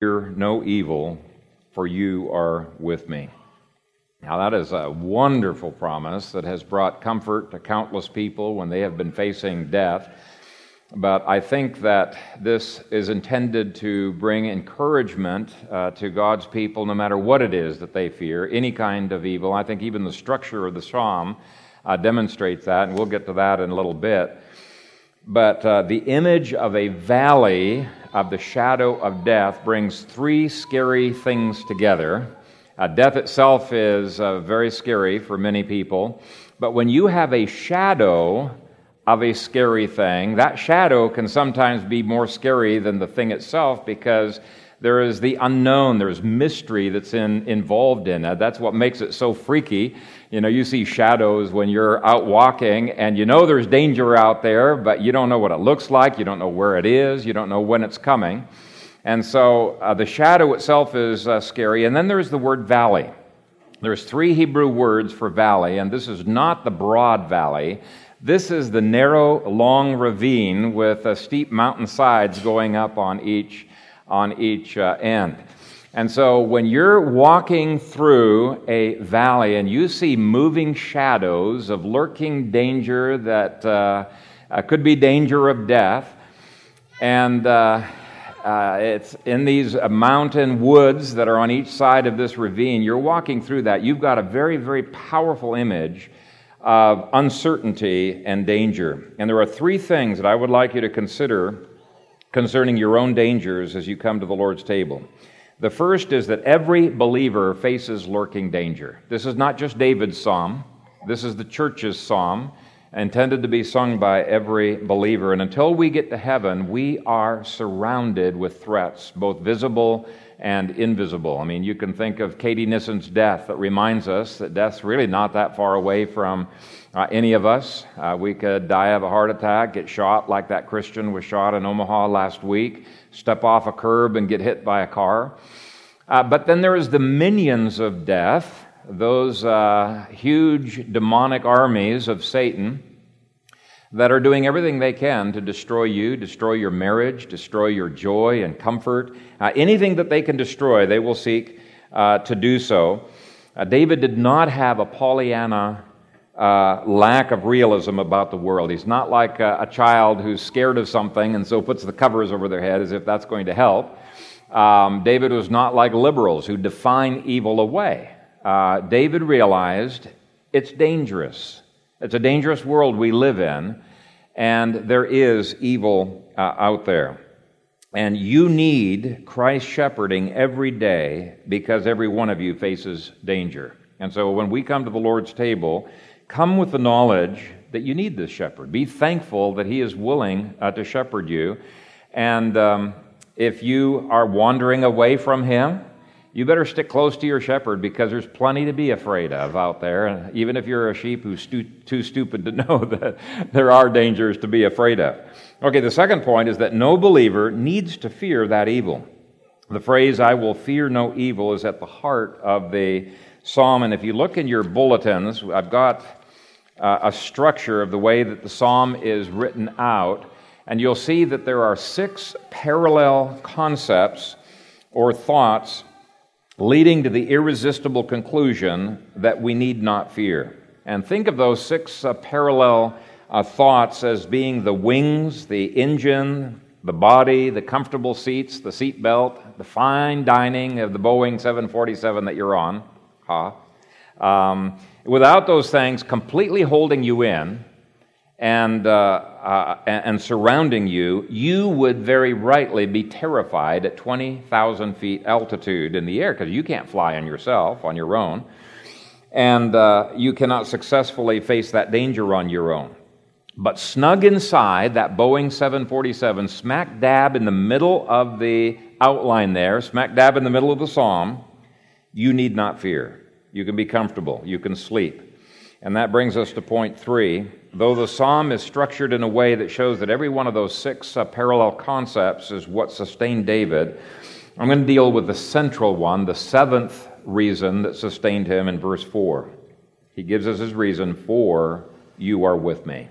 fear no evil, for you are with me." Now that is a wonderful promise that has brought comfort to countless people when they have been facing death. But I think that this is intended to bring encouragement to God's people, no matter what it is that they fear, any kind of evil. I think even the structure of the psalm demonstrates that, and we'll get to that in a little bit. But the image of a valley of the shadow of death brings three scary things together. Death itself is very scary for many people, but when you have a shadow of a scary thing, that shadow can sometimes be more scary than the thing itself, because there is the unknown, there's mystery that's involved in it. That's what makes it so freaky. You know, you see shadows when you're out walking, and you know there's danger out there, but you don't know what it looks like, you don't know where it is, you don't know when it's coming. And so the shadow itself is scary. And then there's the word valley. There's three Hebrew words for valley, and this is not the broad valley. This is the narrow, long ravine with steep mountain sides going up on each end. And so when you're walking through a valley and you see moving shadows of lurking danger that could be danger of death, and it's in these mountain woods that are on each side of this ravine, you're walking through that, you've got a very, very powerful image of uncertainty and danger. And there are three things that I would like you to consider concerning your own dangers as you come to the Lord's table. The first is that every believer faces lurking danger. This is not just David's psalm. This is the church's psalm, intended to be sung by every believer. And until we get to heaven, we are surrounded with threats, both visible and invisible. I mean, you can think of Katie Nissen's death that reminds us that death's really not that far away from any of us. We could die of a heart attack, get shot like that Christian was shot in Omaha last week, step off a curb and get hit by a car. But then there is the minions of death, those huge demonic armies of Satan that are doing everything they can to destroy you, destroy your marriage, destroy your joy and comfort. Anything that they can destroy, they will seek to do so. David did not have a Pollyanna lack of realism about the world. He's not like a child who's scared of something and so puts the covers over their head as if that's going to help. David was not like liberals who define evil away. David realized it's dangerous. It's a dangerous world we live in, and there is evil out there. And you need Christ shepherding every day, because every one of you faces danger. And so when we come to the Lord's table, come with the knowledge that you need this shepherd. Be thankful that he is willing to shepherd you. And if you are wandering away from him, you better stick close to your shepherd, because there's plenty to be afraid of out there. And even if you're a sheep who's too stupid to know that there are dangers to be afraid of. Okay, the second point is that no believer needs to fear that evil. The phrase, "I will fear no evil," is at the heart of the psalm. And if you look in your bulletins, I've got a structure of the way that the psalm is written out. And you'll see that there are six parallel concepts or thoughts leading to the irresistible conclusion that we need not fear. And think of those six parallel thoughts as being the wings, the engine, the body, the comfortable seats, the seat belt, the fine dining of the Boeing 747 that you're on. Without those things completely holding you in and surrounding you, you would very rightly be terrified at 20,000 feet altitude in the air, because you can't fly on your own, and you cannot successfully face that danger on your own. But snug inside that Boeing 747, smack dab in the middle of the outline there, smack dab in the middle of the psalm, you need not fear. You can be comfortable. You can sleep. And that brings us to point three. Though the psalm is structured in a way that shows that every one of those six parallel concepts is what sustained David, I'm going to deal with the central one, the seventh reason that sustained him in verse 4. He gives us his reason for, "You are with me."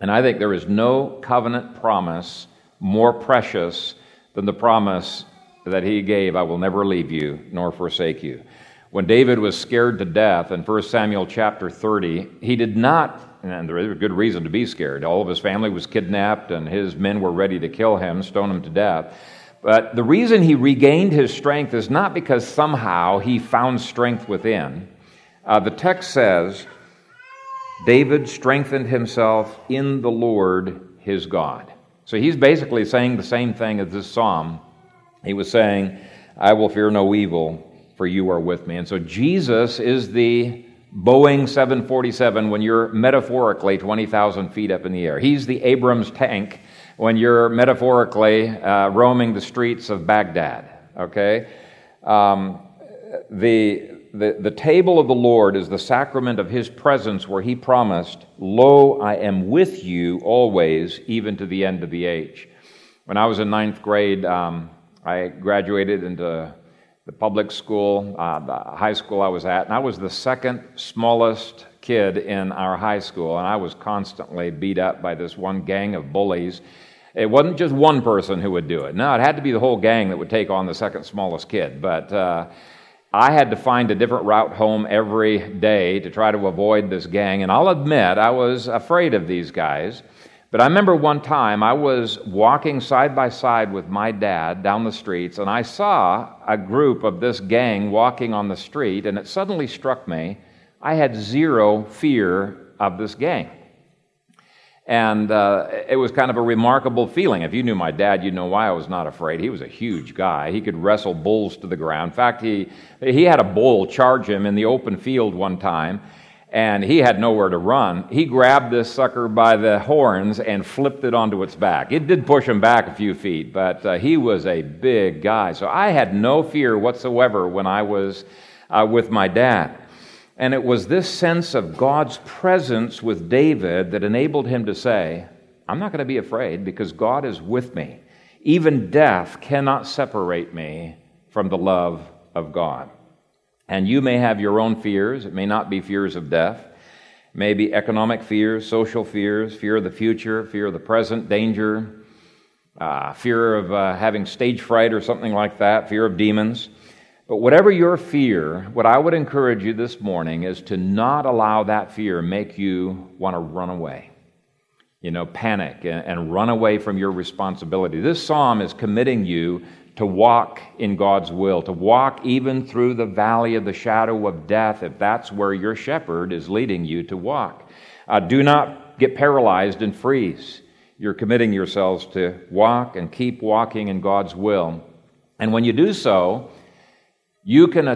And I think there is no covenant promise more precious than the promise that he gave, I will never leave you nor forsake you. When David was scared to death in 1 Samuel chapter 30, he did not, and there was good reason to be scared. All of his family was kidnapped, and his men were ready to kill him, stone him to death. But the reason he regained his strength is not because somehow he found strength within. The text says, David strengthened himself in the Lord his God. So he's basically saying the same thing as this psalm. He was saying, I will fear no evil, for you are with me. And so Jesus is the Boeing 747 when you're metaphorically 20,000 feet up in the air. He's the Abrams tank when you're metaphorically roaming the streets of Baghdad, okay? The table of the Lord is the sacrament of his presence where he promised, Lo, I am with you always, even to the end of the age. When I was in ninth grade, I graduated into the public school, the high school I was at, and I was the second smallest kid in our high school, and I was constantly beat up by this one gang of bullies. It wasn't just one person who would do it. No, it had to be the whole gang that would take on the second smallest kid, but I had to find a different route home every day to try to avoid this gang, and I'll admit I was afraid of these guys. But I remember one time I was walking side by side with my dad down the streets, and I saw a group of this gang walking on the street, and it suddenly struck me I had zero fear of this gang. And it was kind of a remarkable feeling. If you knew my dad, you'd know why I was not afraid. He was a huge guy. He could wrestle bulls to the ground. In fact, he had a bull charge him in the open field one time, and he had nowhere to run. He grabbed this sucker by the horns and flipped it onto its back. It did push him back a few feet, but he was a big guy. So I had no fear whatsoever when I was with my dad. And it was this sense of God's presence with David that enabled him to say, I'm not going to be afraid because God is with me. Even death cannot separate me from the love of God. And you may have your own fears. It may not be fears of death. It may be economic fears, social fears, fear of the future, fear of the present, danger, fear of having stage fright or something like that, fear of demons. But whatever your fear, what I would encourage you this morning is to not allow that fear make you want to run away. You know, panic and run away from your responsibility. This psalm is committing you to walk in God's will, to walk even through the valley of the shadow of death, if that's where your shepherd is leading you to walk. Do not get paralyzed and freeze. You're committing yourselves to walk and keep walking in God's will. And when you do so, you can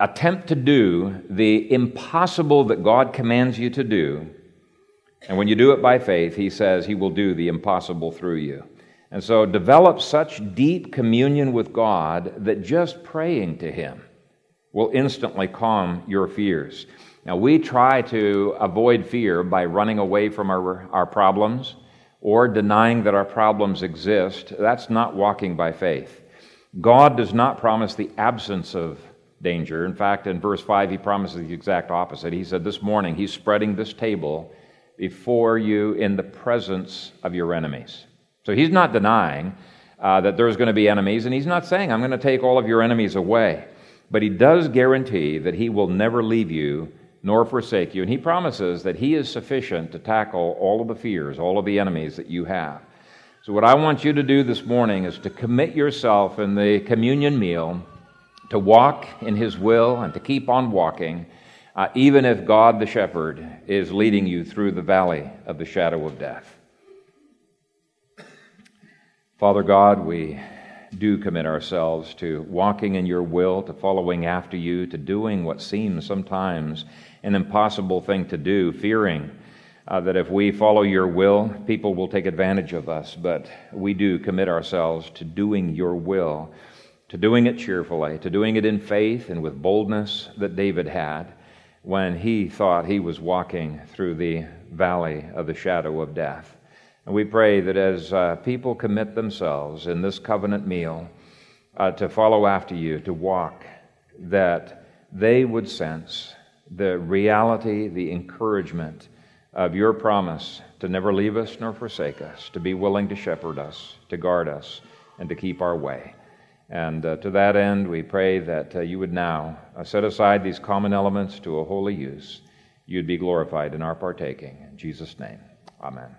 attempt to do the impossible that God commands you to do. And when you do it by faith, he says he will do the impossible through you. And so develop such deep communion with God that just praying to him will instantly calm your fears. Now, we try to avoid fear by running away from our problems or denying that our problems exist. That's not walking by faith. God does not promise the absence of danger. In fact, in verse 5, he promises the exact opposite. He said, this morning, he's spreading this table before you in the presence of your enemies. So he's not denying that there's going to be enemies, and he's not saying, I'm going to take all of your enemies away. But he does guarantee that he will never leave you nor forsake you, and he promises that he is sufficient to tackle all of the fears, all of the enemies that you have. So what I want you to do this morning is to commit yourself in the communion meal to walk in his will and to keep on walking, even if God the shepherd is leading you through the valley of the shadow of death. Father God, we do commit ourselves to walking in your will, to following after you, to doing what seems sometimes an impossible thing to do, fearing that if we follow your will, people will take advantage of us. But we do commit ourselves to doing your will, to doing it cheerfully, to doing it in faith and with boldness that David had when he thought he was walking through the valley of the shadow of death. And we pray that as people commit themselves in this covenant meal to follow after you, to walk, that they would sense the reality, the encouragement of your promise to never leave us nor forsake us, to be willing to shepherd us, to guard us, and to keep our way. And to that end, we pray that you would now set aside these common elements to a holy use. You'd be glorified in our partaking. In Jesus' name, amen.